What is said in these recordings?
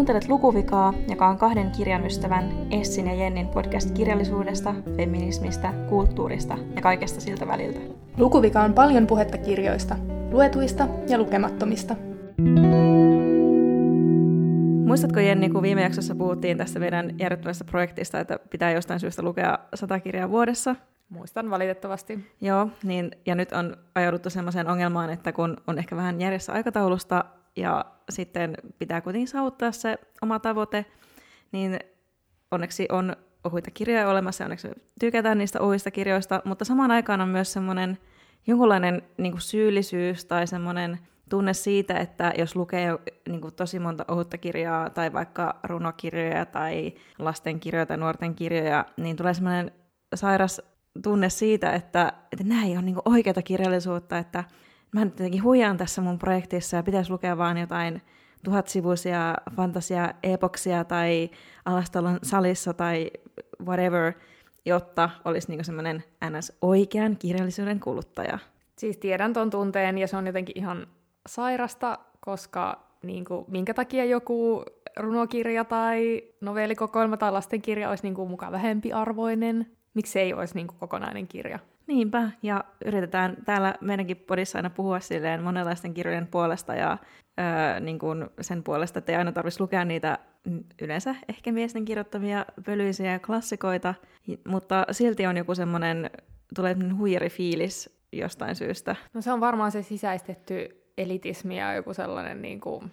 Tuntelet Lukuvikaa, joka on kahden kirjan ystävän Essin ja Jennin podcast kirjallisuudesta, feminismistä, kulttuurista ja kaikesta siltä väliltä. Lukuvika on paljon puhetta kirjoista, luetuista ja lukemattomista. Muistatko, Jenni, kun viime jaksossa puhuttiin tästä meidän järjettömästä projektista, että pitää jostain syystä lukea 100 kirjaa vuodessa? Muistan valitettavasti. Joo, niin, ja nyt on ajauduttu sellaiseen ongelmaan, että kun on ehkä vähän järjessä aikataulusta ja sitten pitää kuitenkin saavuttaa se oma tavoite, niin onneksi on ohuita kirjoja olemassa ja onneksi tykätään niistä ohuista kirjoista, mutta samaan aikaan on myös semmoinen jonkunlainen niin kuin syyllisyys tai semmoinen tunne siitä, että jos lukee niin kuin tosi monta ohutta kirjaa tai vaikka runokirjoja tai lastenkirjoja tai nuorten kirjoja, niin tulee semmoinen sairas tunne siitä, että nämä ei ole niin kuin oikeata kirjallisuutta, että mä nyt jotenkin huijaan tässä mun projektissa ja pitäisi lukea vaan jotain 1000-sivuisia fantasia-epoksia tai Alastalon salissa tai whatever, jotta olisi niin kuin semmoinen NS-oikean kirjallisuuden kuluttaja. Siis tiedän ton tunteen ja se on jotenkin ihan sairasta, koska niin kuin, minkä takia joku runokirja tai novellikokoelma tai lastenkirja olisi niin kuin mukaan vähempiarvoinen? Miksi se ei olisi niin kuin kokonainen kirja? Niinpä, ja yritetään täällä meidänkin podissa aina puhua silleen monenlaisten kirjojen puolesta ja niin kuin sen puolesta, että ei aina tarvitsisi lukea niitä yleensä ehkä miesten kirjoittamia pölyisiä klassikoita, mutta silti on joku semmoinen, tulee huijarifiilis jostain syystä. No se on varmaan se sisäistetty elitismi ja joku sellainen, niin kuin,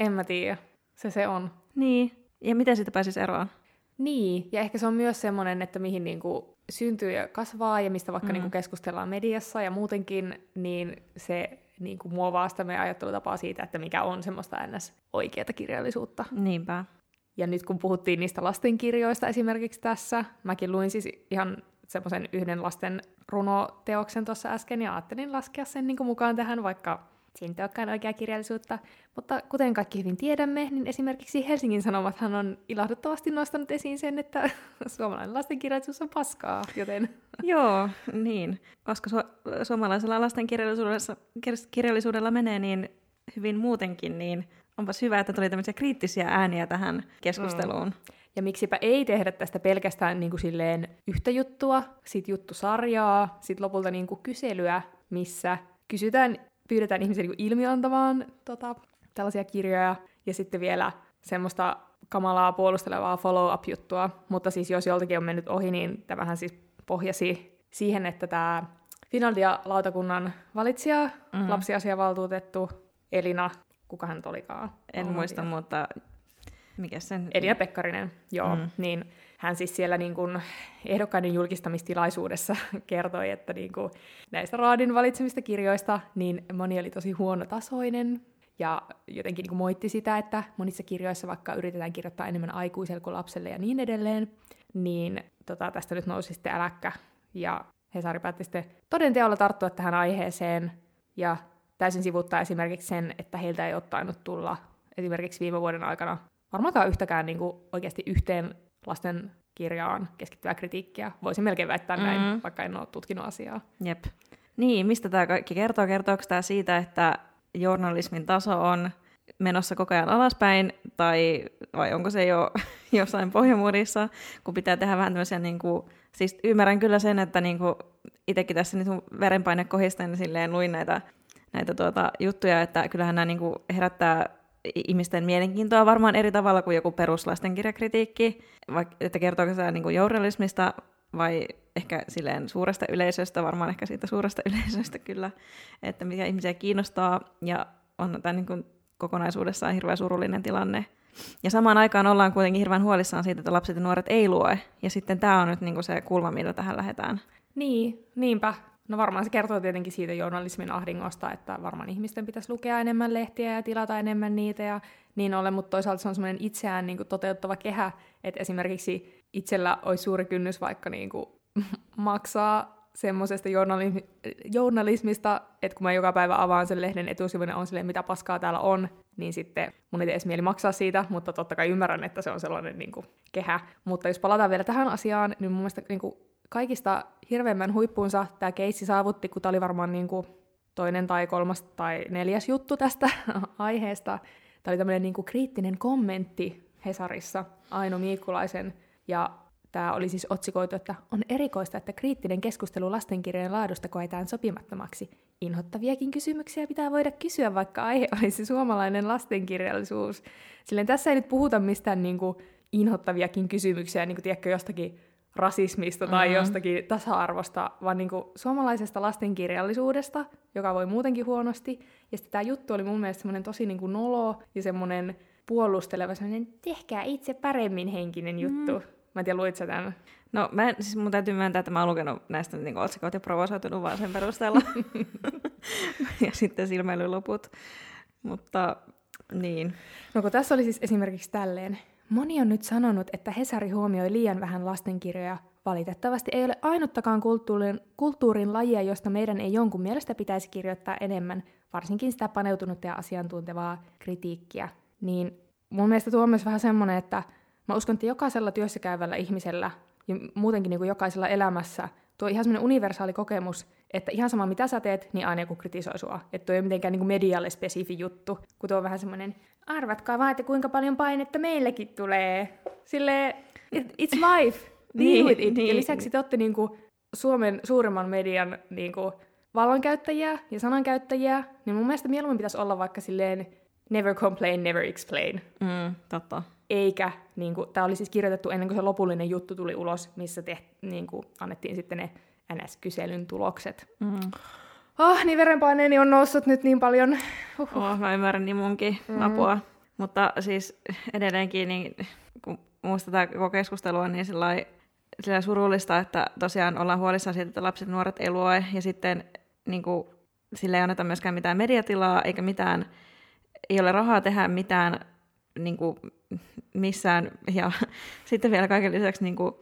en mä tiedä, se on. Niin, ja miten siitä pääsisi eroon? Niin, ja ehkä se on myös semmoinen, että mihin niin kuin syntyy ja kasvaa, ja mistä vaikka niin kuin keskustellaan mediassa ja muutenkin, niin se niin kuin muovaa sitä meidän ajattelutapaa siitä, että mikä on semmoista oikeata kirjallisuutta. Niinpä. Ja nyt kun puhuttiin niistä lastenkirjoista esimerkiksi tässä, mäkin luin siis ihan semmoisen yhden lasten runoteoksen tuossa äsken, ja ajattelin laskea sen niin kuin mukaan tähän, vaikka siinä ei olekaan oikeaa kirjallisuutta, mutta kuten kaikki hyvin tiedämme, niin esimerkiksi Helsingin Sanomathan on ilahduttavasti nostanut esiin sen, että suomalainen lastenkirjallisuus on paskaa, joten... Joo, niin. Koska suomalaisella lastenkirjallisuudella menee niin hyvin muutenkin, niin onpas hyvä, että tuli tämmöisiä kriittisiä ääniä tähän keskusteluun. Mm. Ja miksipä ei tehdä tästä pelkästään niin kuin silleen yhtä juttua, sit juttusarjaa, sit lopulta niin kuin kyselyä, missä pyydetään ihmisiä niin ilmiantamaan tällaisia kirjoja, ja sitten vielä semmoista kamalaa puolustelevaa follow-up-juttua. Mutta siis jos joltakin on mennyt ohi, niin tämähän siis pohjasi siihen, että tämä Finlandia-lautakunnan valitsija, lapsiasiavaltuutettu Elina, kuka hän olikaan? En muista, mutta mikä sen... Elina Pekkarinen, joo. Mm. Niin hän siis siellä niin kuin ehdokkaiden julkistamistilaisuudessa kertoi, että niin kuin näistä raadin valitsemista kirjoista niin moni oli tosi huonotasoinen ja jotenkin niin kuin moitti sitä, että monissa kirjoissa vaikka yritetään kirjoittaa enemmän aikuiselle kuin lapselle ja niin edelleen, niin tästä nyt nousi sitten äläkkä. Ja Hesari päätti sitten todenteolla tarttua tähän aiheeseen ja täysin sivuuttaa esimerkiksi sen, että heiltä ei ole tainnut tulla esimerkiksi viime vuoden aikana varmaankaan yhtäkään niin kuin oikeasti yhteen lasten kirjaan keskittyvää kritiikkiä. Voisin melkein väittää näin, vaikka en ole tutkinut asiaa. Jep. Niin, mistä tämä kaikki kertoo? Kertooko tämä siitä, että journalismin taso on menossa koko ajan alaspäin, vai onko se jo jossain pohjamuodissa, kun pitää tehdä vähän tämmöisiä, niin kuin, siis ymmärrän kyllä sen, että niin kuin itsekin tässä nyt verenpaine kohisten silleen luin näitä juttuja, että kyllähän nämä niin kuin herättää ihmisten mielenkiintoa varmaan eri tavalla kuin joku peruslastenkirjakritiikki, että kertooko se niin kuin journalismista vai ehkä silleen suuresta yleisöstä, varmaan ehkä siitä suuresta yleisöstä kyllä, että mikä ihmisiä kiinnostaa, ja on tämä niin kuin kokonaisuudessaan hirveän surullinen tilanne. Ja samaan aikaan ollaan kuitenkin hirveän huolissaan siitä, että lapset ja nuoret ei lue, ja sitten tämä on nyt niin kuin se kulma, millä tähän lähdetään. Niin, niinpä. No varmaan se kertoo tietenkin siitä journalismin ahdingosta, että varmaan ihmisten pitäisi lukea enemmän lehtiä ja tilata enemmän niitä ja niin ollen, mutta toisaalta se on semmoinen itseään niin kuin toteuttava kehä, että esimerkiksi itsellä olisi suuri kynnys vaikka niin kuin maksaa semmoisesta journalismista, että kun mä joka päivä avaan sen lehden etusivun ja on silleen, mitä paskaa täällä on, niin sitten mun ei edes mieli maksaa siitä, mutta totta kai ymmärrän, että se on sellainen niin kuin kehä. Mutta jos palataan vielä tähän asiaan, niin mun mielestä niin kuin kaikista hirveämmän huippuunsa tämä keissi saavutti, kun tämä oli varmaan niin kuin toinen tai kolmas tai neljäs juttu tästä aiheesta, Tämä oli tämmöinen niin kuin kriittinen kommentti Hesarissa Aino Miikkulaisen, ja tämä oli siis otsikoitu, että on erikoista, että kriittinen keskustelu lastenkirjojen laadusta koetaan sopimattomaksi. Inhottaviakin kysymyksiä pitää voida kysyä, vaikka aihe olisi suomalainen lastenkirjallisuus. Silleen tässä ei nyt puhuta mistään niin kuin inhottaviakin kysymyksiä, niin kuin tiedätkö, jostakin rasismista tai jostakin tasa-arvosta, vaan niin kuin suomalaisesta lastenkirjallisuudesta, joka voi muutenkin huonosti. Ja sitten tämä juttu oli mun mielestä semmoinen tosi niin kuin nolo ja semmoinen puolusteleva, semmoinen tehkää itse paremmin henkinen juttu. Mä en tiedä, luit sä tämän? No, siis mun täytyy myöntää, että mä oon lukenut näistä niin kuin otsikoita ja provosoitunut vaan sen perusteella. Ja sitten silmäilyloput. Mutta niin. No kun tässä oli siis esimerkiksi tälleen. Moni on nyt sanonut, että Hesari huomioi liian vähän lastenkirjoja. Valitettavasti ei ole ainuttakaan kulttuurin lajia, josta meidän ei jonkun mielestä pitäisi kirjoittaa enemmän, varsinkin sitä paneutunutta ja asiantuntevaa kritiikkiä. Niin mun mielestä tuo on myös vähän semmoinen, että mä uskon, että jokaisella työssäkäyvällä ihmisellä ja muutenkin niin kuin jokaisella elämässä tuo ihan semmoinen universaali kokemus, että ihan sama mitä sä teet, niin aina joku kritisoi sua. Että tuo ei ole mitenkään niin kuin medialle spesifi juttu, kun tuo on vähän semmoinen, arvatkaa vaan, että kuinka paljon painetta meillekin tulee. Silleen, it's life. Niin. Ja lisäksi te olette niin kuin Suomen suurimman median niin kuin valonkäyttäjiä ja sanankäyttäjiä, niin mun mielestä mieluummin pitäisi olla vaikka silleen never complain, never explain. Totta. Eikä, niin kuin, tää oli siis kirjoitettu ennen kuin se lopullinen juttu tuli ulos, missä niin kuin, annettiin sitten ne NS-kyselyn tulokset. Niin verenpaineeni on noussut nyt niin paljon. Mä ymmärrän niin munkin apua. Mutta siis edelleenkin, niin, kun muista tämä koko keskustelu on niin sillä surullista, että tosiaan ollaan huolissaan siitä, että lapset ja nuoret ei lue, ja sitten niin kuin, sillä ei anneta myöskään mitään mediatilaa, eikä mitään, ei ole rahaa tehdä mitään niin kuin, missään, ja sitten vielä kaiken lisäksi niin kuin,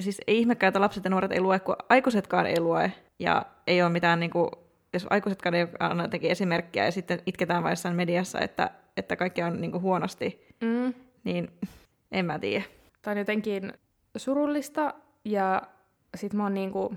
siis ei ihmekään, että lapset ja nuoret ei lue, kun aikuisetkaan ei lue, ja ei ole mitään, niin kuin, jos aikuisetkaan ei anna jotenkin esimerkkiä, ja sitten itketään vain jossain mediassa, että kaikki on niin kuin, huonosti, niin en mä tiedä. Tämä on jotenkin surullista, ja sit mä oon niinku,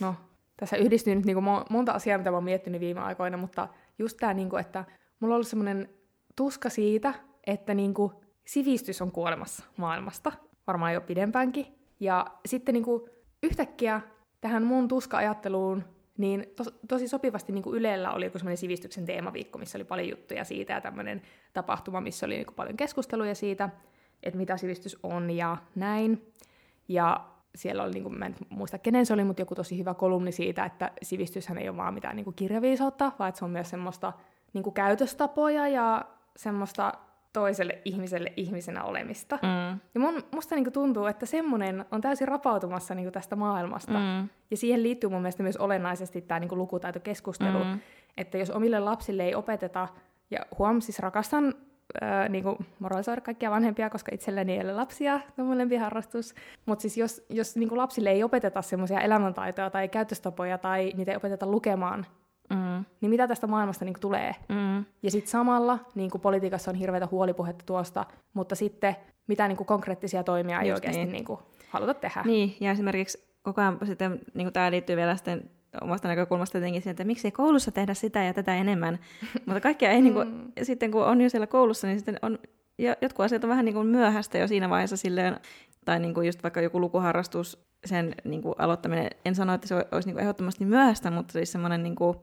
no, tässä yhdistyy nyt niinku monta asiaa, mitä mä oon miettinyt viime aikoina, mutta just tää niinku, että mulla on ollut semmonen tuska siitä, että niinku sivistys on kuolemassa maailmasta, varmaan jo pidempäänkin, ja sitten niinku yhtäkkiä tähän mun tuska-ajatteluun, niin tosi sopivasti niin kuin Ylellä oli joku semmoinen sivistyksen teemaviikko, missä oli paljon juttuja siitä, ja tämmöinen tapahtuma, missä oli niin kuin paljon keskusteluja siitä, että mitä sivistys on ja näin. Ja siellä oli, niin kuin, mä en muista kenen se oli, mutta joku tosi hyvä kolumni siitä, että sivistyshän ei ole vaan mitään niin kuin kirjaviisautta, vaan että se on myös semmoista niin kuin käytöstapoja ja semmoista toiselle ihmiselle ihmisenä olemista. Ja musta niin kuin tuntuu, että semmoinen on täysin rapautumassa niin kuin tästä maailmasta. Ja siihen liittyy mun mielestä myös olennaisesti tämä niin kuin lukutaitokeskustelu, että jos omille lapsille ei opeteta, ja siis rakastan niin kuin moralisoida kaikkia vanhempia, koska itselläni ei ole lapsia, se on mun lempiharrastus. Mutta siis jos niin kuin lapsille ei opeteta semmoisia elämäntaitoja tai käytöstapoja tai niitä ei opeteta lukemaan, niin mitä tästä maailmasta niin kuin tulee? Ja sitten samalla, niin kuin politiikassa on hirveätä huolipuhetta tuosta, mutta sitten mitä niin kuin konkreettisia toimia ei oikeasti niin kuin haluta tehdä. Niin, ja esimerkiksi koko ajan sitten, niin kuin tämä liittyy vielä sitten omasta näkökulmasta jotenkin siihen, että miksei koulussa tehdä sitä ja tätä enemmän. Mutta kaikkia ei, niin kuin, sitten kun on jo siellä koulussa, niin sitten on, jotkut asiat on vähän niin kuin myöhäistä jo siinä vaiheessa silleen, tai niin kuin just vaikka joku lukuharrastus, sen niin kuin aloittaminen, en sano, että se olisi niin kuin ehdottomasti myöhäistä, mutta siis semmoinen, niin kuin,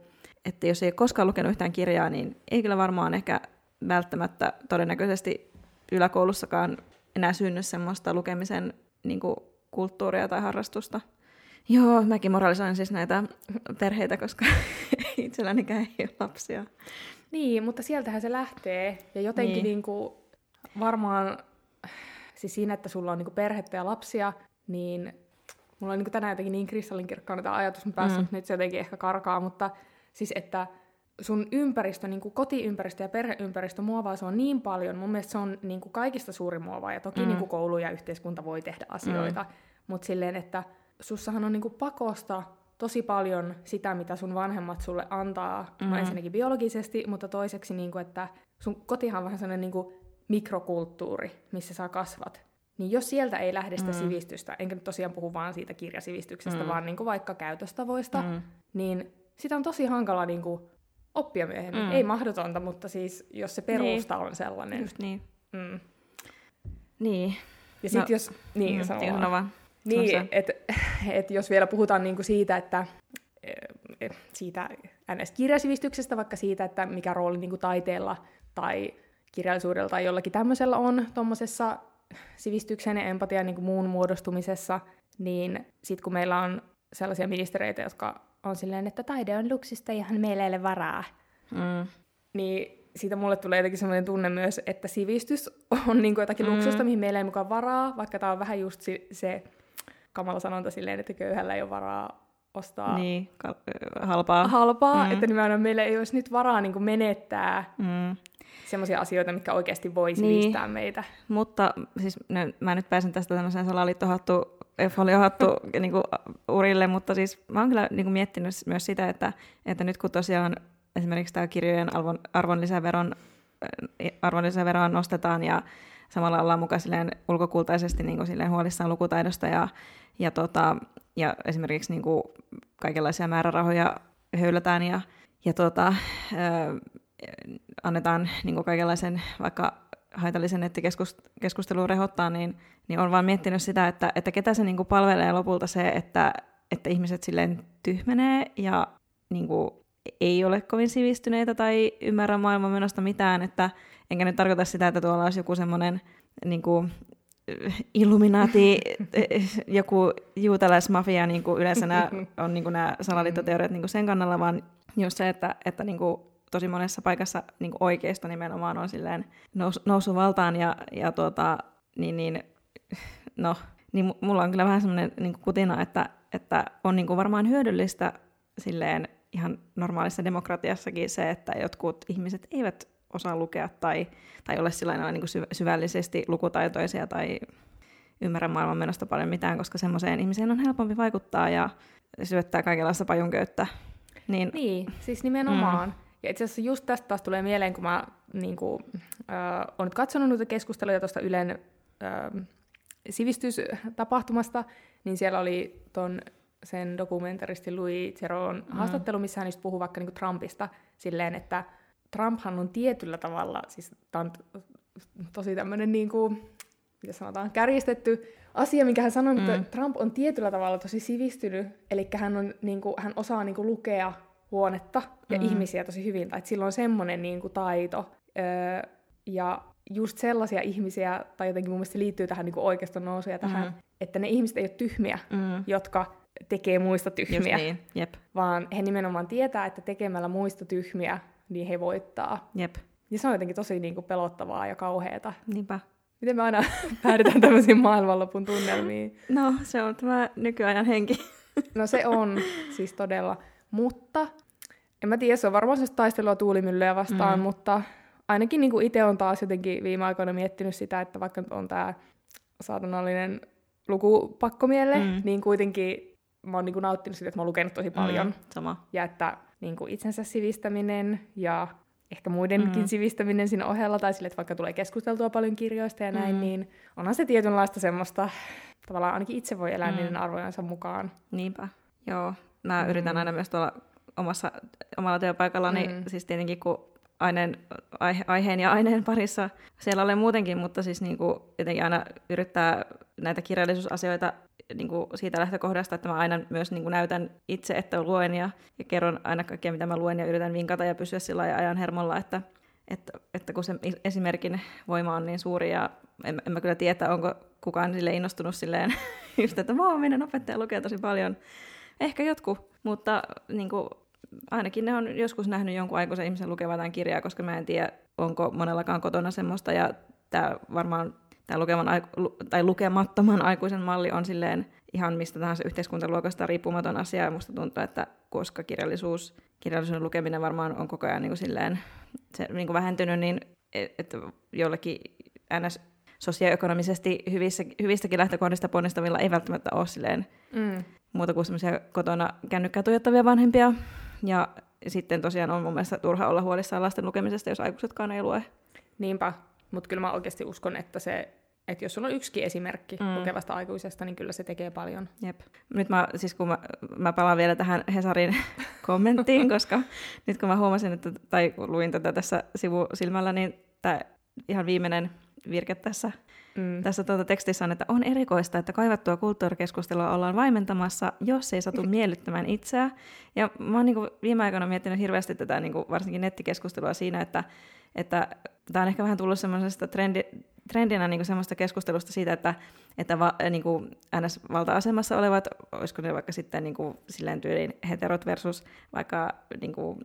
että jos ei koskaan lukenut yhtään kirjaa, niin ei kyllä varmaan ehkä välttämättä todennäköisesti yläkoulussakaan enää synny semmoista lukemisen niin kuin kulttuuria tai harrastusta. Joo, mäkin moralisoin siis näitä perheitä, koska itsellänikään ei ole lapsia. Niin, mutta sieltähän se lähtee. Ja jotenkin niin kuin, varmaan siis siinä, että sulla on niin kuin perhettä ja lapsia, niin mulla on niin kuin tänään jotenkin niin kristallinkirkkaana tämä ajatus, että päästän nyt se jotenkin ehkä karkaa, mutta siis, että sun ympäristö, niin kuin kotiympäristö ja perheympäristö muovaa sua niin paljon. Mun mielestä se on niin kuin kaikista suuri muovaa, ja toki niin kuin koulu ja yhteiskunta voi tehdä asioita, mutta silleen, että sussahan on niinku pakosta tosi paljon sitä, mitä sun vanhemmat sulle antaa, no ensinnäkin biologisesti, mutta toiseksi, niinku, että sun kotihan on vähän sellainen niinku mikrokulttuuri, missä sä kasvat. Niin jos sieltä ei lähde sitä sivistystä, enkä nyt tosiaan puhu vaan siitä kirjasivistyksestä, vaan niinku vaikka käytöstavoista, niin sitä on tosi hankala niinku oppia myöhemmin. Ei mahdotonta, mutta siis jos se perusta on sellainen. Just niin. Mm. Niin. Ja sit jos... Niin, niin että et jos vielä puhutaan niinku siitä, että... siitä NS-kirjasivistyksestä, vaikka siitä, että mikä rooli niinku taiteella tai kirjallisuudella tai jollakin tämmöisellä on tuommoisessa sivistyksen ja empatian niinku muun muodostumisessa, niin sitten kun meillä on sellaisia ministereitä, jotka on silleen, että taide on luksista ja meillä ei ole varaa, niin siitä mulle tulee jotenkin sellainen tunne myös, että sivistys on niinku jotakin luksusta, mihin meillä ei mukaan varaa, vaikka tämä on vähän just se kamala sanonta silleen, että köyhällä ei ole varaa ostaa niin, halpaa, että nimenomaan meillä ei olisi nyt varaa niin kuin menettää semmoisia asioita, mitkä oikeasti voi sivistää meitä. Mutta siis mä nyt pääsen tästä tämmöiseen salaliittohattu niin kuin urille, mutta siis mä oon kyllä niin kuin miettinyt myös sitä, että nyt kun tosiaan esimerkiksi tämä kirjojen arvonlisäveroa nostetaan ja samalla ollaan mukaan silleen ulkokultaisesti niin kuin silleen huolissaan lukutaidosta ja esimerkiksi niin kuin kaikenlaisia määrärahoja höylätään annetaan niin kuin kaikenlaisen vaikka haitallisen nettikeskustelun rehottaa, niin on vaan miettinyt sitä, että ketä se niin kuin palvelee lopulta se, että ihmiset silleen tyhmenee ja niin kuin ei ole kovin sivistyneitä tai ymmärrä maailman menosta mitään, että enkä nyt tarkoita sitä, että tuolla olisi joku semmoinen niin kuin Illuminaati, joku juutalaismafia, niin kuin yleensä nämä on niin kuin nämä salaliittoteoriat niin kuin sen kannalla, vaan just se, että niin kuin tosi monessa paikassa niin kuin oikeisto nimenomaan on silleen noussut valtaan niin mulla on kyllä vähän semmoinen niin kuin kutina, että on niin kuin varmaan hyödyllistä silleen ihan normaalissa demokratiassakin se, että jotkut ihmiset eivät osaa lukea tai ole sillain niin syvällisesti lukutaitoisia tai ymmärrä maailman menosta paljon mitään, koska semmoiseen ihmiseen on helpompi vaikuttaa ja syöttää kaikenlaista pajunköyttä. Niin, siis nimenomaan. Ja itse asiassa just tästä taas tulee mieleen, kun mä olen nyt katsonut noita keskusteluja tuosta Ylen sivistystapahtumasta, niin siellä oli sen dokumentaristi Louis Theroun haastattelu, missä hän just puhui vaikka niin kuin Trumpista silleen, että Trumphan on tietyllä tavalla, siis tämä on tosi tämmöinen niin kuin, mitä sanotaan, kärjistetty asia, minkä hän sanoi, että Trump on tietyllä tavalla tosi sivistynyt, eli hän osaa niin kuin lukea huonetta ja ihmisiä tosi hyvin, tai että sillä on semmoinen niin kuin taito, ja just sellaisia ihmisiä, tai jotenkin mun mielestä se liittyy tähän niin kuin oikeastaan nousuun ja tähän, että ne ihmiset ei ole tyhmiä, jotka tekee muista tyhmiä, niin. Vaan he nimenomaan tietää, että tekemällä muista tyhmiä, niin he voittaa. Jep. Ja se on jotenkin tosi niin kuin pelottavaa ja kauheata. Niinpä. Miten me aina päädytään tämmöisiin maailmanlopun tunnelmiin? No, se on tämä nykyajan henki. No se on, siis todella. Mutta, en mä tiedä, se on varmaan semmoista taistelua tuulimyllyä vastaan, mutta ainakin niin kuin itse on taas jotenkin viime aikoina miettinyt sitä, että vaikka on tämä saatanallinen lukupakkomielle, niin kuitenkin mä oon niin kuin nauttinut siitä, että mä oon lukenut tosi paljon. Sama. Ja että niin kuin itsensä sivistäminen ja ehkä muidenkin sivistäminen siinä ohella, tai sille, että vaikka tulee keskusteltua paljon kirjoista ja näin, niin onhan se tietynlaista semmoista, tavallaan ainakin itse voi elää niiden arvojensa mukaan. Niinpä. Joo, mä yritän aina myös tuolla omalla työpaikallani, siis tietenkin kun aiheen ja aineen parissa siellä olen muutenkin, mutta siis niin kuin jotenkin aina yrittää näitä kirjallisuusasioita niin kuin siitä lähtökohdasta, että mä aina myös niin kuin näytän itse, että luen ja kerron aina kaikkea, mitä mä luen ja yritän vinkata ja pysyä sillä lailla ajan hermolla, että kun se esimerkin voima on niin suuri ja en mä kyllä tiedä, onko kukaan sille innostunut silleen just, että vau, meidän opettaja lukee tosi paljon. Ehkä jotkut, mutta niin kuin, ainakin ne on joskus nähnyt jonkun aikuisen ihmisen lukevan tämän kirjaa, koska mä en tiedä, onko monellakaan kotona semmoista ja tää varmaan tämä lukemattoman aikuisen malli on silleen ihan mistä tahansa yhteiskuntaluokasta riippumaton asia. Ja musta tuntuu, että koska kirjallisuuden lukeminen varmaan on koko ajan niin kuin silleen, se, niin kuin vähentynyt, niin että jollakin ns. Sosioekonomisesti hyvistäkin lähtökohdista ponnistavilla ei välttämättä ole silleen muuta kuin semmoisia kotona kännykkää tuijottavia vanhempia. Ja sitten tosiaan on mun mielestä turha olla huolissaan lasten lukemisesta, jos aikuisetkaan ei lue. Niinpä. Mutta kyllä mä oikeasti uskon, että se Että jos sulla on yksikin esimerkki lukevasta aikuisesta, niin kyllä se tekee paljon. Jep. Nyt mä, siis kun mä palaan vielä tähän Hesarin kommenttiin, koska nyt kun mä huomasin, että, tai luin tätä tässä sivusilmällä, niin tämä ihan viimeinen virke tässä tekstissä on, että on erikoista, että kaivattua kulttuurikeskustelua ollaan vaimentamassa, jos ei satu miellyttämään itseä. Ja mä oon niin kuin viime aikoina miettinyt hirveästi tätä niin kuin varsinkin nettikeskustelua siinä, että tämä on ehkä vähän tullut semmoisesta trendinä niin kuin semmoista keskustelusta siitä, että niin kuin NS-valta-asemassa olevat, olisiko ne vaikka sitten niin kuin silleen tyyliin heterot versus vaikka niin kuin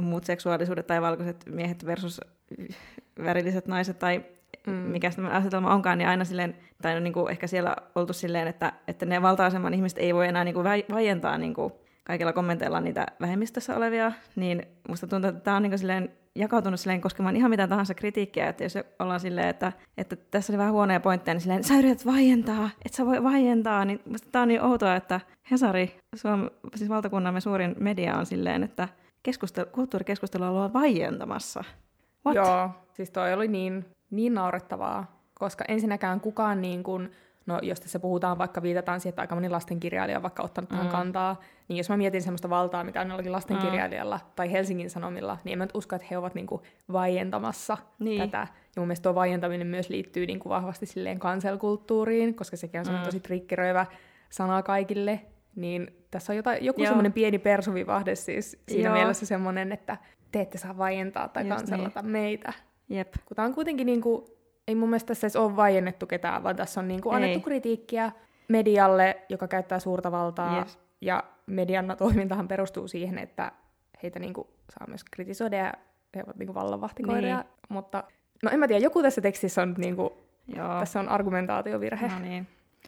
muut seksuaalisuudet tai valkoiset miehet versus värilliset naiset tai mikä tämä asetelma onkaan, niin aina silleen, tai on niin kuin ehkä siellä oltu silleen, että ne valta-aseman ihmiset ei voi enää niin kuin vaientaa niin kuin kaikilla kommenteilla niitä vähemmistössä olevia, niin musta tuntuu, että tämä on niin kuin silleen jakautunut silleen koskemaan ihan mitä tahansa kritiikkiä, että jos ollaan silleen, että tässä oli vähän huonoja pointteja, niin silleen, sä yrität vaientaa, et sä voi vaientaa, niin musta tää on niin outoa, että Hesari, siis valtakunnamme suurin media on silleen, että kulttuurikeskustelua ollaan vaientamassa. What? Joo, siis toi oli niin naurettavaa, koska ensinnäkään kukaan niin kuin, no jos tässä puhutaan, vaikka viitataan siihen, että aika moni lastenkirjailija on vaikka ottanut tähän kantaa, niin jos mä mietin semmoista valtaa, mitä on jollakin lastenkirjailijalla tai Helsingin Sanomilla, niin en mä nyt usko, että he ovat niinku vaientamassa tätä. Ja mun mielestä tuo vaientaminen myös liittyy niinku vahvasti silleen cancel-kulttuuriin, koska sekin on semmoinen tosi triggeröivä sana kaikille. Niin tässä on joku semmoinen pieni persuvivahde siis siinä mielessä semmoinen, että te ette saa vaientaa tai cancelata meitä. Jep. Kun tää on kuitenkin niinku... Ei mun mielestä tässä edes ole vaiennettu ketään, vaan tässä on niin kuin annettu kritiikkiä medialle, joka käyttää suurta valtaa. Yes. Ja median toimintahan perustuu siihen, että heitä niin kuin saa myös kritisoida ja he ovat niin vallanvahtikoiria. Niin. Mutta no en mä tiedä, joku tässä tekstissä on, niin kuin, tässä on argumentaatiovirhe.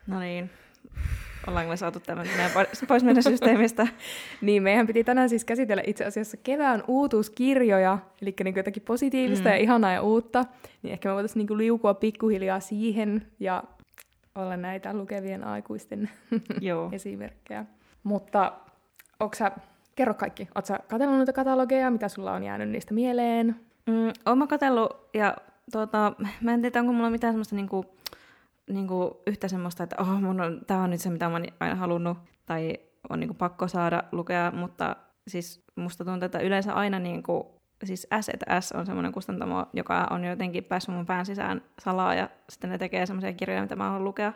No niin. Ollaanko me saatu tämän pois meidän systeemistä? Niin, meidän piti tänään siis käsitellä itse asiassa kevään uutuuskirjoja, eli niin jotakin positiivista ja ihanaa ja uutta, niin ehkä me voitaisiin niin kuin liukua pikkuhiljaa siihen ja olla näitä lukevien aikuisten esimerkkejä. Mutta kerro kaikki, ootko sä katsellut noita katalogeja, mitä sulla on jäänyt niistä mieleen? Oon mä katsellut ja mä en tiedä, onko mulla mitään semmoista niinku yhtä semmoista, että tämä on nyt se, mitä mä oon aina halunnut, tai on niinku pakko saada lukea, mutta siis musta tuntuu, että yleensä aina niinku, siis S&S on semmoinen kustantamo, joka on jotenkin päässyt mun pään sisään salaa, ja sitten ne tekee semmoisia kirjoja, mitä mä haluan lukea.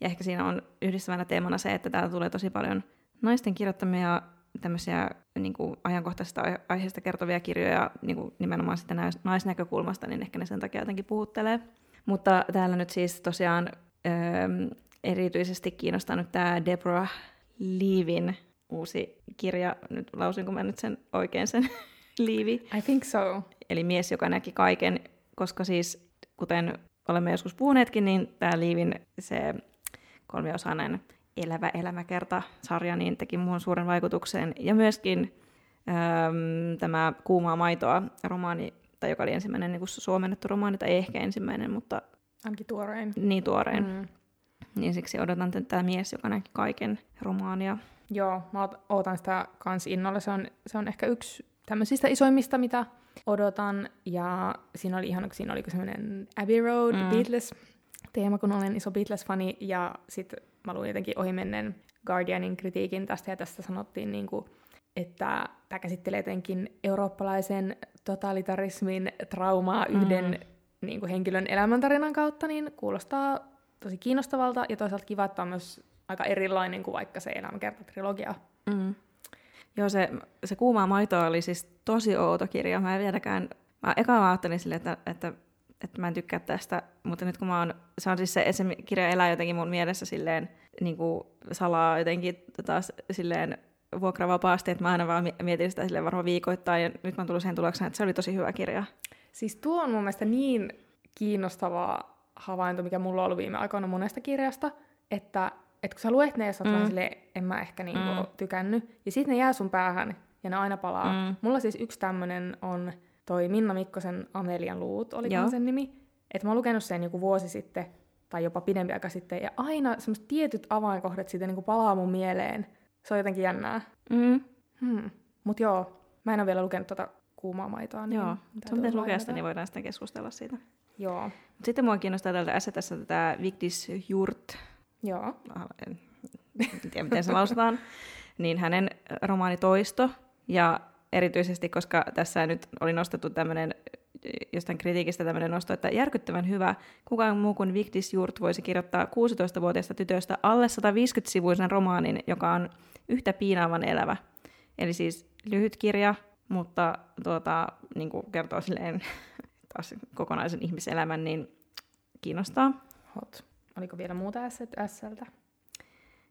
Ja ehkä siinä on yhdistävänä teemana se, että täällä tulee tosi paljon naisten kirjoittamia tämmöisiä niinku ajankohtaisista aiheista kertovia kirjoja, niinku nimenomaan sitten naisnäkökulmasta, niin ehkä ne sen takia jotenkin puhuttelee. Mutta täällä nyt siis tosiaan erityisesti kiinnostaa nyt tämä Deborah Levyn uusi kirja. Nyt lausinko mä nyt sen oikein sen Levy? I think so. Eli Mies, joka näki kaiken, koska siis kuten olemme joskus puhuneetkin, niin tämä Levyn se kolmiosainen Elävä elämäkerta-sarja niin teki muun suuren vaikutuksen. Ja myöskin tämä Kuumaa maitoa -romaani, joka oli ensimmäinen niin suomennettu romaani, tai ei ehkä ensimmäinen, mutta... Ainakin tuorein. Niin, tuorein. Niin siksi odotan tätä Mies, joka näki kaiken -romaania. Joo, mä odotan sitä kans innolla. Se on ehkä yksi tämmöisistä isoimmista, mitä odotan. Ja siinä oli ihana, kun siinä oli semmoinen Abbey Road, Beatles-teema, kun olen iso Beatles-fani. Ja sit mä luin jotenkin ohimennen Guardianin kritiikin tästä, ja tästä sanottiin niinku... että tämä käsittelee jotenkin eurooppalaisen totalitarismin traumaa yhden niin kuin henkilön elämäntarinan kautta, niin kuulostaa tosi kiinnostavalta, ja toisaalta kiva, että on myös aika erilainen kuin vaikka se elämäkertatrilogia. Joo, se Kuumaa maitoa oli siis tosi outo kirja. Mä en vieläkään... Mä ajattelin silleen, että mä en tykkää tästä, mutta nyt kun mä oon... Se on siis se kirja elää jotenkin mun mielessä silleen niin kuin salaa jotenkin taas silleen... vuokravapaasti, että mä aina vaan mietin sitä silleen varmaan viikoittain, ja nyt mä oon tullut siihen tulokseen, että se oli tosi hyvä kirja. Siis tuo on mun mielestä niin kiinnostava havainto, mikä mulla on ollut viime aikoina monesta kirjasta, että kun sä luet ne, ja sä oot vaan silleen, en mä ehkä niinku tykännyt, ja sit ne jää sun päähän, ja ne aina palaa. Mulla siis yksi tämmönen on toi Minna Mikkosen Amelian luut, olikin sen nimi, että mä oon lukenut sen joku vuosi sitten, tai jopa pidempi aika sitten, ja aina semmoset tietyt avainkohdat siitä niinku palaa mun mieleen. Se on jotenkin jännää. Mutta joo, mä en ole vielä lukenut Kuumaa maitoa. Niin joo, se pitäisi lukea sitä, niin voidaan sitten keskustella siitä. Joo. Mut sitten mua kiinnostaa tältä ST:ssä tätä Victis Jurt. Joo. En tiedä, miten se lausutaan. Niin hänen romaani Toisto. Ja erityisesti, koska tässä nyt oli nostettu tämmöinen jostain kritiikistä tämmöinen nosto, että järkyttävän hyvä. Kukaan muu kuin Victis Jurt voisi kirjoittaa 16-vuotiaista tytöstä alle 150-sivuisen romaanin, joka on yhtä piinaavan elävä. Eli siis lyhyt kirja, mutta niin kuin kertoo silleen taas kokonaisen ihmiselämän, niin kiinnostaa. Hot. Oliko vielä muuta SLtä?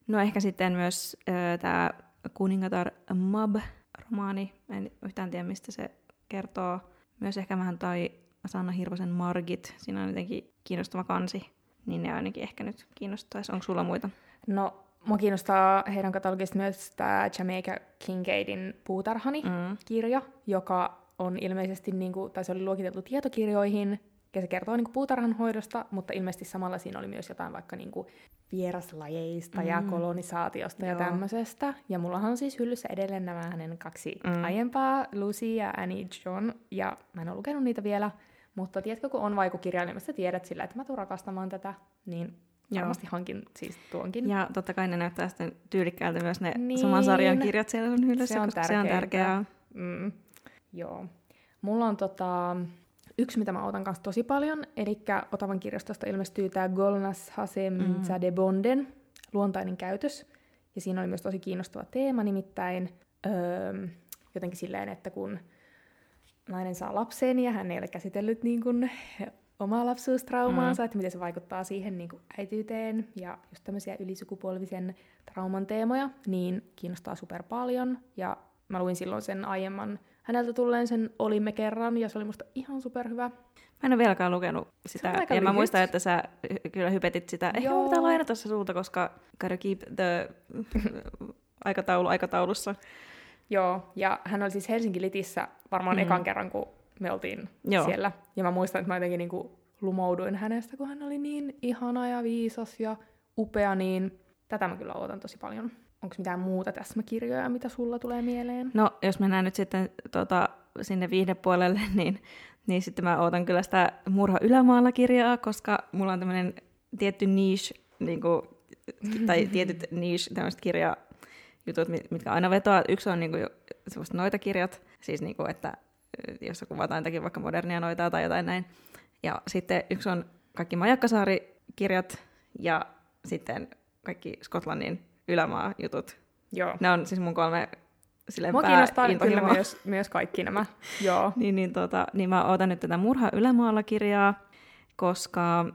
No ehkä sitten myös tämä Kuningatar Mab-romaani. En yhtään tiedä, mistä se kertoo. Myös ehkä vähän tai Sanna Hirvosen Margit. Siinä on jotenkin kiinnostava kansi. Niin ne ainakin ehkä nyt kiinnostaisi. Onko sulla muita? No, mua kiinnostaa heidän katalogista myös tämä Jamaica Kincaidin Puutarhani kirja, joka on ilmeisesti, tai se oli luokiteltu tietokirjoihin, ja se kertoo puutarhanhoidosta, mutta ilmeisesti samalla siinä oli myös jotain vaikka vieraslajeista ja kolonisaatiosta ja tämmöisestä. Ja mullahan on siis hyllyssä edelleen nämä hänen kaksi aiempaa, Lucy ja Annie John, ja mä en ole lukenut niitä vielä, mutta tiedätkö, kun on vaikukirjailijamassa tiedät sillä, että mä tuun rakastamaan tätä, niin varmasti hankin siis tuonkin. Ja totta kai ne näyttää sitten tyylikkäältä myös ne saman sarjan kirjat siellä on hyllyssä, koska se on tärkeää. Mm. Joo. Mulla on yksi, mitä mä odotan kanssa tosi paljon, eli Otavan kirjastosta ilmestyy tämä Golnashasem Zadebonden, luontainen käytös. Ja siinä oli myös tosi kiinnostava teema, nimittäin jotenkin silleen, että kun nainen saa lapsen ja hän ei ole käsitellyt omaa lapsuustraumaansa, että miten se vaikuttaa siihen äityyteen ja just tämmöisiä ylisukupolvisen trauman teemoja, niin kiinnostaa super paljon. Ja mä luin silloin sen aiemman häneltä tulleen sen Olimme kerran, ja se oli musta ihan superhyvä. Mä en ole vieläkään lukenut sitä, ja mä muistan, että sä kyllä hypetit sitä. Ehkä mä pitää lainata se sulta, koska gotta keep the aikataulu aikataulussa. Joo, ja hän oli siis Helsingin Litissä varmaan ekan kerran, kun me oltiin siellä. Ja mä muistan, että mä jotenkin lumouduin hänestä, kun hän oli niin ihana ja viisas ja upea, niin tätä mä kyllä ootan tosi paljon. Onko mitään muuta täsmäkirjoja, mitä sulla tulee mieleen? No, jos mennään nyt sitten sinne viihdepuolelle, niin sitten mä ootan kyllä sitä Murha ylämaalla -kirjaa, koska mulla on tämmöinen tietty niche, tai tietyt niche tämmöiset kirjajutut, mitkä aina vetoaa. Yksi on semmoiset noitakirjat, siis että jossa kuvataan jotakin vaikka modernia noitaa tai jotain näin. Ja sitten yksi on kaikki Majakkasaari-kirjat ja sitten kaikki Skotlannin ylämaajutut. Joo. Ne on siis mun kolme silleen pääintohimoa. Mua kiinnostaa kyllä myös kaikki nämä. Joo. Niin mä ootan nyt tätä Murha ylämaalla -kirjaa, koska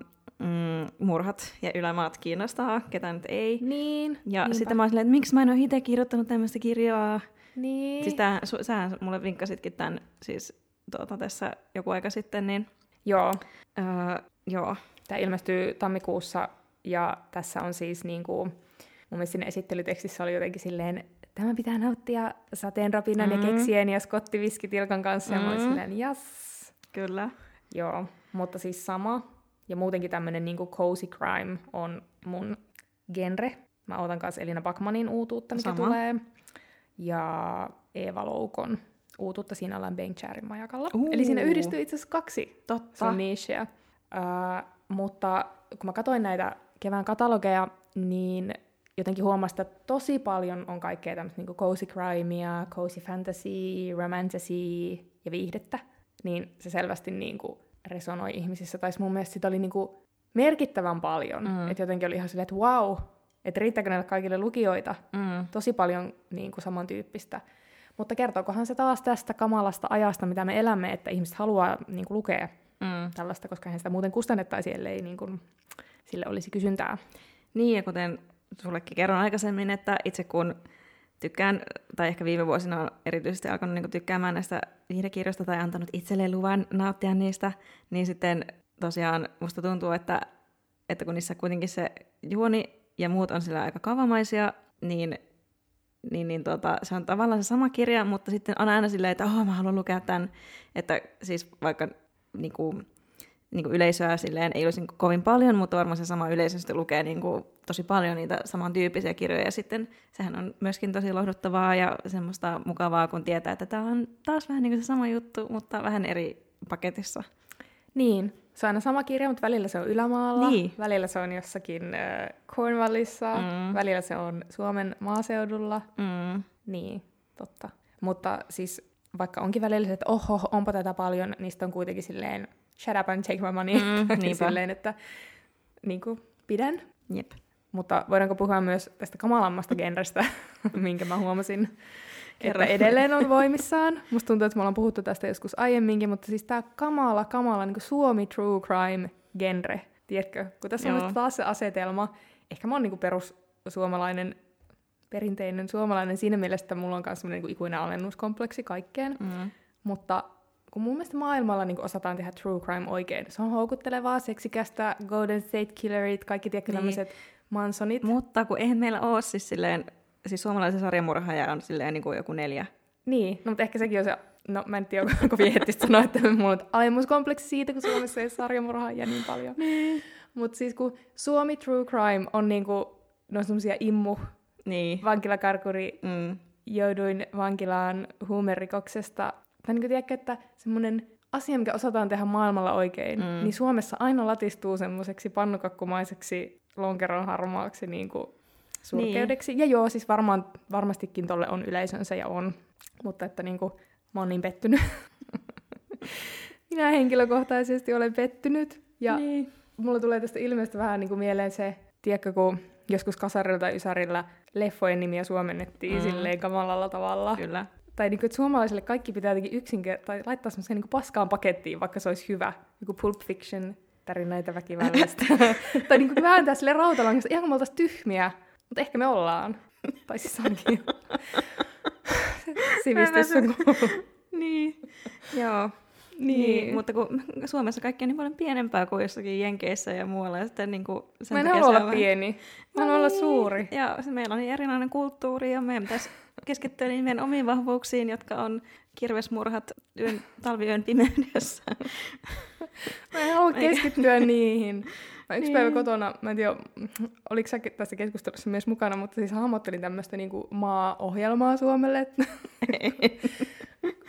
murhat ja ylämaat kiinnostaa, ketä nyt ei. Niin. Ja sitten mä oon silleen, että miksi mä en ole itse kirjoittanut tämmöistä kirjaa. Niin. Siis sähän mulle vinkkasitkin tämän siis, tässä joku aika sitten. Niin. Joo. Joo. Tämä ilmestyy tammikuussa ja tässä on siis mun mielestä siinä esittelytekstissä oli jotenkin silleen, tämä pitää nauttia sateenrapinan ja keksien ja skottiviskitilkan kanssa. Ja mä olin silleen, jas. Kyllä. Joo, mutta siis sama. Ja muutenkin tämmönen cozy crime on mun genre. Mä otan kanssa Elina Backmanin uutuutta, mikä tulee. Ja Eeva Loukon uutuutta. Siinä ollaan Bengtjärin majakalla. Eli siinä yhdistyy itse asiassa kaksi. Totta. Sun nicheä. Mutta kun mä katsoin näitä kevään katalogeja, niin jotenkin huomasta, että tosi paljon on kaikkea tämmöistä cozy crimea, cozy fantasy, romantasy ja viihdettä, niin se selvästi resonoi ihmisissä. Tai mun mielestä sitä oli merkittävän paljon. Että jotenkin oli ihan silleen, että wow, että riittääkö näille kaikille lukijoita? Tosi paljon samantyyppistä. Mutta kertookohan se taas tästä kamalasta ajasta, mitä me elämme, että ihmiset haluaa lukea tällaista, koska hän sitä muuten kustannettaisi, ellei sille olisi kysyntää. Niin, ja kuten sullekin kerron aikaisemmin, että itse kun tykkään, tai ehkä viime vuosina on erityisesti alkanut tykkäämään näistä viihdekirjoista tai antanut itselleen luvan nauttia niistä, niin sitten tosiaan musta tuntuu, että kun niissä kuitenkin se juoni ja muut on sillä aika kaavamaisia, niin se on tavallaan se sama kirja, mutta sitten on aina silleen, että mä haluan lukea tämän, että siis vaikka niin yleisöä silleen, ei olisi niin kovin paljon, mutta varmaan se sama yleisö sitten lukee niin tosi paljon niitä samantyyppisiä kirjoja. Ja sitten sehän on myöskin tosi lohduttavaa ja semmoista mukavaa, kun tietää, että tämä on taas vähän niin se sama juttu, mutta vähän eri paketissa. Niin. Se on aina sama kirja, mutta välillä se on ylämaalla, niin. Välillä se on jossakin Cornwallissa, välillä se on Suomen maaseudulla. Mm. Niin, totta. Mutta siis vaikka onkin välillä se, että oho, onpa tätä paljon, niistä on kuitenkin silleen shut up and take my money. Silleen, että niin kuin, pidän. Jep. Mutta voidaanko puhua myös tästä kamalammasta genrestä, minkä mä huomasin? Kerro. Että edelleen on voimissaan. Musta tuntuu, että me ollaan puhuttu tästä joskus aiemminkin, mutta siis tää kamala niin kuin Suomi true crime genre, tiedätkö? Kun tässä on taas se asetelma, ehkä mä oon niin perussuomalainen, perinteinen suomalainen siinä mielessä, että mulla on myös semmoinen niin ikuinen alennuskompleksi kaikkeen, mutta kun mun mielestä maailmalla niin osataan tehdä true crime oikein, se on houkuttelevaa, seksikästä, Golden State Killerit, kaikki tiedätkö tämmöiset Mansonit. Mutta kun eihän meillä ole siis silleen, siis suomalaisen sarjamurhaaja on silleen niin kuin joku 4. Niin, no mutta ehkä sekin on se, no mä en tiedä, onko viehettistä sanoa, että mulla on alemmuskompleksi siitä, kun Suomessa ei sarjamurhaajia niin paljon. Niin. Mutta siis kun Suomi true crime on niinku, no semmosia immu, niin. Vankilakarkuri, jouduin vankilaan huumerikoksesta. Tai niinku tiedätkö, että semmonen asia, mikä osataan tehdä maailmalla oikein, niin Suomessa aina latistuu semmoiseksi pannukakkumaiseksi lonkeron harmaaksi niinku surkeudeksi. Niin. Ja joo, siis varmastikin tolle on yleisönsä ja on, mutta että niinku, mä oon niin pettynyt. Minä henkilökohtaisesti olen pettynyt. Ja niin. Mulla tulee tästä ilmeistä vähän niinku mieleen se, tiedätkö, kun joskus Kasarilla tai Ysärillä leffojen nimiä suomennettiin silleen kamalalla tavalla. Kyllä. Tai niinku, että suomalaisille kaikki pitää jotenkin tai laittaa semmoiseen niinku paskaan pakettiin, vaikka se olisi hyvä. Joku Pulp Fiction, tarinoita väkivallasta. Tai niinku vääntää silleen rautalangasta, ihan kun me oltaisiin tyhmiä. Mutta ehkä me ollaan. Tai siis onkin sivistys on niin. Joo. Niin. Mutta kun Suomessa kaikki on niin paljon pienempää kuin jossakin Jenkeissä ja muualla. Ja sitten niin kuin mä en halua olla pieni. Mä haluan olla suuri. Ja meillä on niin erilainen kulttuuri ja meidän pitäisi keskittyä niin meidän omiin vahvuuksiin, jotka on kirvesmurhat talviyön pimeydessä. Mä en halua keskittyä niihin. Mä yksi päivä kotona, mä en tiedä, oliko sä tässä keskustelussa myös mukana, mutta siis hahmottelin tämmöistä niinku maa-ohjelmaa Suomelle.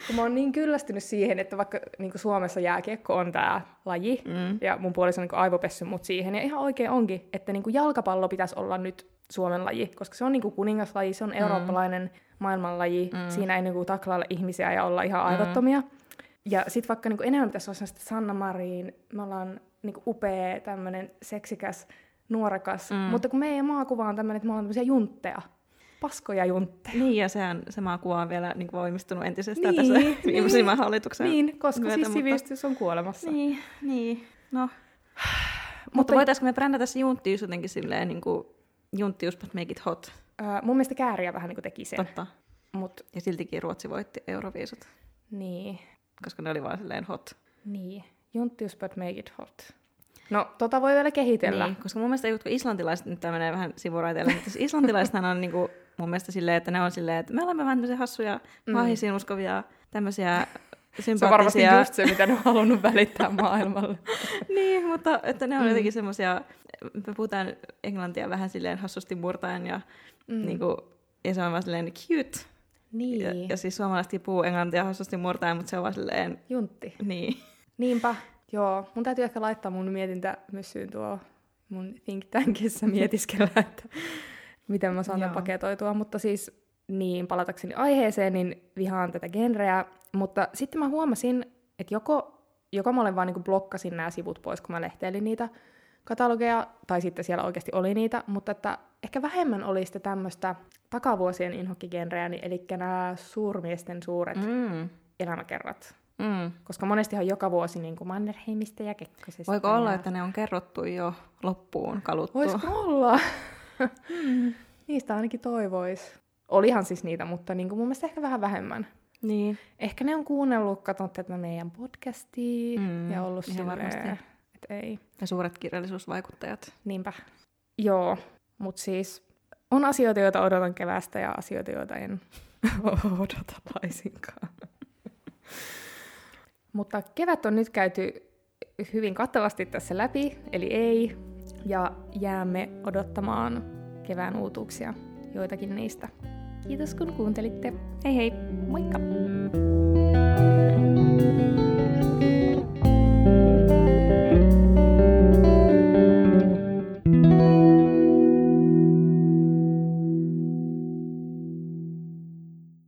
Kun mä oon niin kyllästynyt siihen, että vaikka niinku Suomessa jääkiekko on tää laji, ja mun puoliso on niinku aivopessut mut siihen, ja ihan oikein onkin, että niinku jalkapallo pitäisi olla nyt Suomen laji, koska se on niinku kuningaslaji, se on eurooppalainen maailmanlaji, siinä ei niinku taklailla ihmisiä ja olla ihan aivottomia. Ja sit vaikka niinku enemmän pitäisi olla sitä Sanna Marin, me ollaan niinku upea, tämmönen seksikäs, nuorekas. Mutta kun meidän maakuva on tämmönen, että me ollaan tämmöisiä juntteja. Paskoja juntteja. Niin, ja sehän se maakuva on vielä niin voimistunut entisestään niin, tässä viimeisimmän hallituksen. Niin, koska myötä, siis sivistys on kuolemassa. Niin, no. mutta voitaisko me brändätä se junttius jotenkin silleen, niin kuin junttius, but make it hot? Mun mielestä Kääriä vähän niin kuin teki sen. Totta. Ja siltikin Ruotsi voitti Euroviisut. Niin. Koska ne oli vaan silleen hot. Niin. Junttius, but make it hot. No, tota voi vielä kehitellä. Niin, koska mun mielestä islantilaiset, nyt tämä menee vähän sivuraiteille, mutta islantilaisethan on niinku, mun mielestä silleen, että ne on silleen, että me olemme vähän tämmöisiä hassuja, vaahisiin uskovia, tämmöisiä sympaattisia. Se on varmasti just se, mitä ne on halunnut välittää maailmalle. Niin, mutta että ne on jotenkin semmoisia, me puhutaan englantia vähän silleen hassusti murtaen ja se on vaan silleen cute. Niin. Ja siis suomalaiset puhuu englantia hassusti murtaen, mutta se on vaan silleen juntti. Niin. Niinpä. Joo, mun täytyy ehkä laittaa mun mietintämyssyyn tuo mun think tankissa mietiskellä, että miten mä saan tämän paketoitua. Mutta siis, niin palatakseni aiheeseen, niin vihaan tätä genreä. Mutta sitten mä huomasin, että joko mä olen vaan niinku blokkasin nämä sivut pois, kun mä lehteilin niitä katalogeja, tai sitten siellä oikeasti oli niitä, mutta että ehkä vähemmän oli sitä tämmöistä takavuosien inhokkigenreä, niin eli nämä suurmiesten suuret elämäkerrat. Koska monestihan joka vuosi niin kuin Mannerheimistä ja Kekkosesta. Voiko olla, että ne on kerrottu jo loppuun kaluttu? Voisiko olla? Niistä ainakin toivois. Olihan siis niitä, mutta niin kuin mun mielestä ehkä vähän vähemmän. Niin. Ehkä ne on kuunnellut, katsottu että meidän podcastia ja ollut silleen, että ei. Ja suuret kirjallisuusvaikuttajat. Niinpä. Joo, mutta siis on asioita, joita odotan keväästä ja asioita, joita en odota laisinkaan. Mutta kevät on nyt käyty hyvin kattavasti tässä läpi, eli ei, ja jäämme odottamaan kevään uutuuksia, joitakin niistä. Kiitos kun kuuntelitte. Hei hei, moikka!